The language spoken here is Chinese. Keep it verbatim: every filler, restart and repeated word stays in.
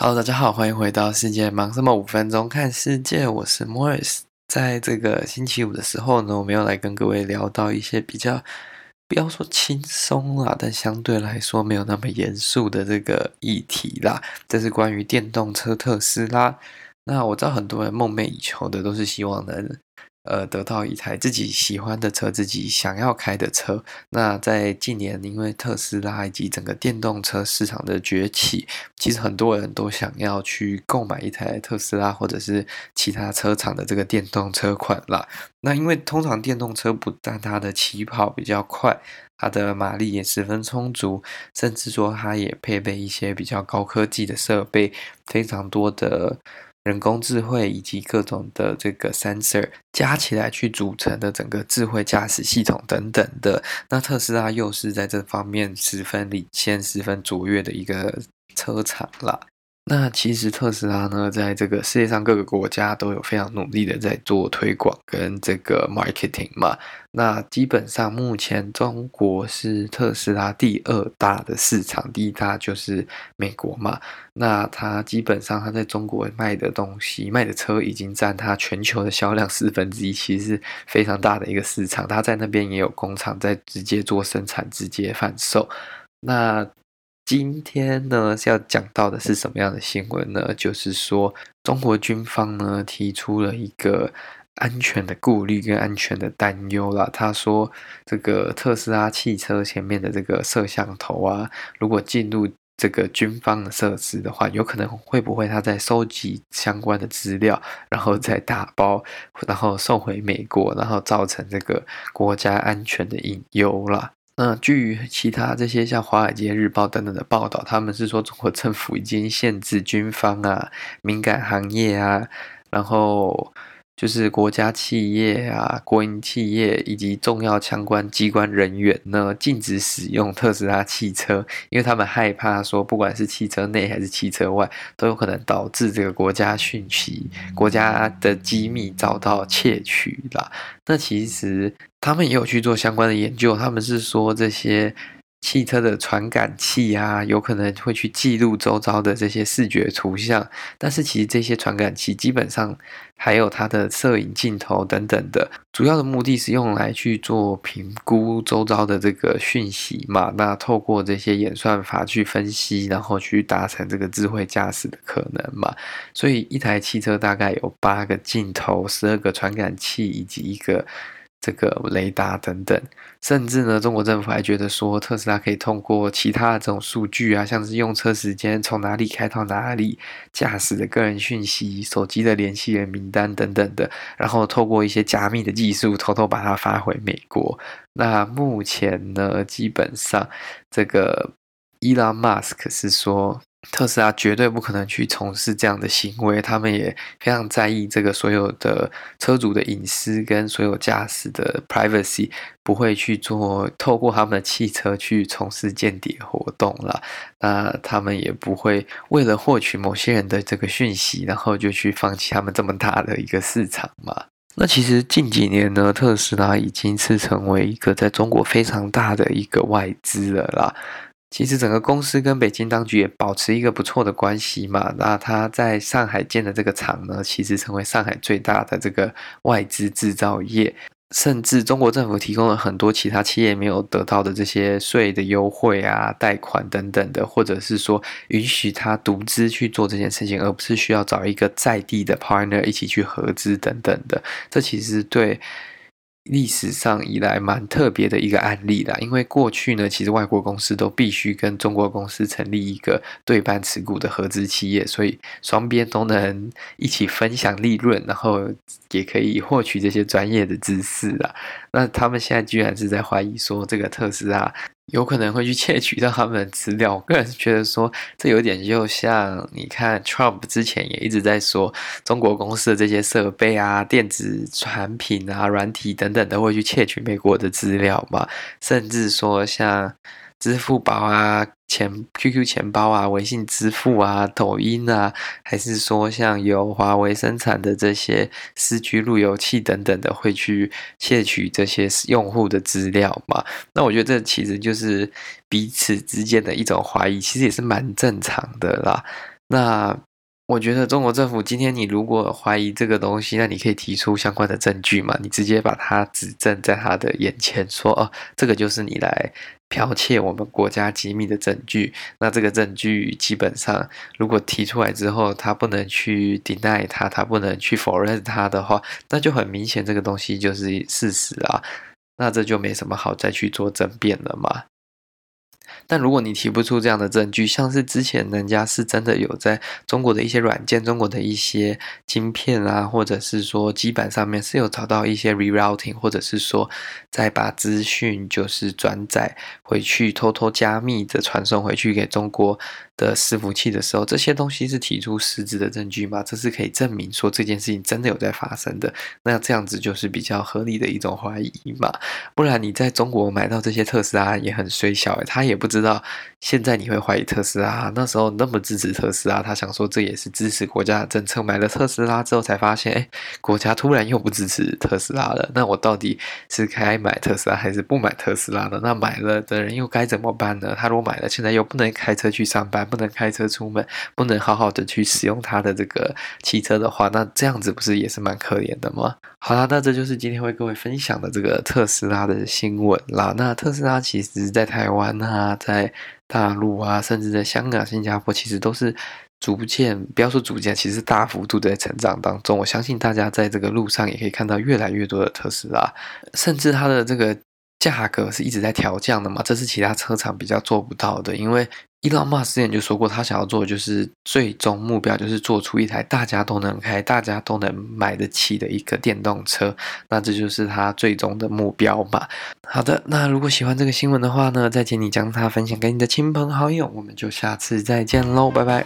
Hello， 大家好，欢迎回到世界忙什么五分钟看世界，我是 Morris。 在这个星期五的时候呢，我们要来跟各位聊到一些比较不要说轻松啦，但相对来说没有那么严肃的这个议题啦，这是关于电动车特斯拉。那我知道很多人梦寐以求的都是希望能呃，得到一台自己喜欢的车，自己想要开的车。那在近年，因为特斯拉以及整个电动车市场的崛起，其实很多人都想要去购买一台特斯拉或者是其他车厂的这个电动车款啦。那因为通常电动车不但它的起跑比较快，它的马力也十分充足，甚至说它也配备一些比较高科技的设备，非常多的人工智慧以及各种的这个 sensor 加起来去组成的整个智慧驾驶系统等等的。那特斯拉又是在这方面十分领先、十分卓越的一个车厂啦。那其实特斯拉呢，在这个世界上各个国家都有非常努力的在做推广跟这个 marketing 嘛。那基本上目前中国是特斯拉第二大的市场，第一大就是美国嘛。那它基本上它在中国卖的东西、卖的车已经占它全球的销量四分之一，其实是非常大的一个市场。它在那边也有工厂在直接做生产、直接贩售。那今天呢是要讲到的是什么样的新闻呢？就是说中国军方呢提出了一个安全的顾虑跟安全的担忧啦。他说这个特斯拉汽车前面的这个摄像头啊，如果进入这个军方的设施的话，有可能会不会他在收集相关的资料，然后再打包，然后送回美国，然后造成这个国家安全的隐忧啦。那据于其他这些像华尔街日报等等的报道，他们是说中国政府已经限制军方啊、敏感行业啊，然后就是国家企业啊、国营企业以及重要相关机关人员呢，禁止使用特斯拉汽车，因为他们害怕说，不管是汽车内还是汽车外，都有可能导致这个国家讯息、国家的机密遭到窃取啦。那其实他们也有去做相关的研究，他们是说这些汽车的传感器啊，有可能会去记录周遭的这些视觉图像，但是其实这些传感器基本上还有它的摄影镜头等等的，主要的目的是用来去做评估周遭的这个讯息嘛。那透过这些演算法去分析，然后去达成这个智慧驾驶的可能嘛。所以一台汽车大概有八个镜头、十二个传感器以及一个这个雷达等等，甚至呢，中国政府还觉得说，特斯拉可以通过其他的这种数据啊，像是用车时间从哪里开到哪里、驾驶的个人讯息、手机的联系人名单等等的，然后透过一些加密的技术，偷偷把它发回美国。那目前呢，基本上这个 Elon Musk 是说，特斯拉绝对不可能去从事这样的行为，他们也非常在意这个所有的车主的隐私跟所有驾驶的 privacy， 不会去做透过他们的汽车去从事间谍活动啦。那他们也不会为了获取某些人的这个讯息，然后就去放弃他们这么大的一个市场嘛。那其实近几年呢，特斯拉已经是成为一个在中国非常大的一个外资了啦。其实整个公司跟北京当局也保持一个不错的关系嘛。那他在上海建的这个厂呢，其实成为上海最大的这个外资制造业，甚至中国政府提供了很多其他企业没有得到的这些税的优惠啊、贷款等等的，或者是说允许他独资去做这件事情，而不是需要找一个在地的 partner 一起去合资等等的。这其实对历史上以来蛮特别的一个案例啦，因为过去呢，其实外国公司都必须跟中国公司成立一个对半持股的合资企业，所以双边都能一起分享利润，然后也可以获取这些专业的知识啦。那他们现在居然是在怀疑说，这个特斯拉有可能会去窃取到他们的资料。我个人觉得说，这有点就像你看 Trump 之前也一直在说，中国公司的这些设备啊、电子产品啊、软体等等都会去窃取美国的资料嘛，甚至说像支付宝啊、钱 Q Q 钱包啊、微信支付啊、抖音啊，还是说像由华为生产的这些四 G 路由器等等的，会去窃取这些用户的资料嘛。那我觉得这其实就是彼此之间的一种怀疑，其实也是蛮正常的啦。那我觉得中国政府今天你如果怀疑这个东西，那你可以提出相关的证据嘛，你直接把它指证在他的眼前说，哦，这个就是你来剽窃我们国家机密的证据。那这个证据基本上如果提出来之后他不能去 deny 它，他不能去否认它的话，那就很明显这个东西就是事实啊，那这就没什么好再去做争辩了嘛。但如果你提不出这样的证据，像是之前人家是真的有在中国的一些软件、中国的一些晶片啊，或者是说基板上面是有找到一些 rerouting， 或者是说再把资讯就是转载回去偷偷加密的传送回去给中国的伺服器的时候，这些东西是提出实质的证据嘛，这是可以证明说这件事情真的有在发生的，那这样子就是比较合理的一种怀疑嘛。不然你在中国买到这些特斯拉也很衰小、欸、他也不知道现在你会怀疑特斯拉，那时候那么支持特斯拉，他想说这也是支持国家的政策，买了特斯拉之后才发现哎，国家突然又不支持特斯拉了，那我到底是该买特斯拉还是不买特斯拉呢？那买了的人又该怎么办呢？他如果买了现在又不能开车去上班，不能开车出门，不能好好的去使用他的这个汽车的话，那这样子不是也是蛮可怜的吗？好啦，那这就是今天为各位分享的这个特斯拉的新闻啦。那特斯拉其实在台湾啊，在大陆啊，甚至在香港、新加坡，其实都是逐渐，不要说逐渐，其实大幅度的成长当中。我相信大家在这个路上也可以看到越来越多的特斯拉，甚至它的这个价格是一直在调降的嘛，这是其他车厂比较做不到的。因为 Elon Musk 之前就说过，他想要做的就是最终目标就是做出一台大家都能开、大家都能买得起的一个电动车，那这就是他最终的目标嘛。好的，那如果喜欢这个新闻的话呢，再请你将它分享给你的亲朋好友，我们就下次再见喽，拜拜。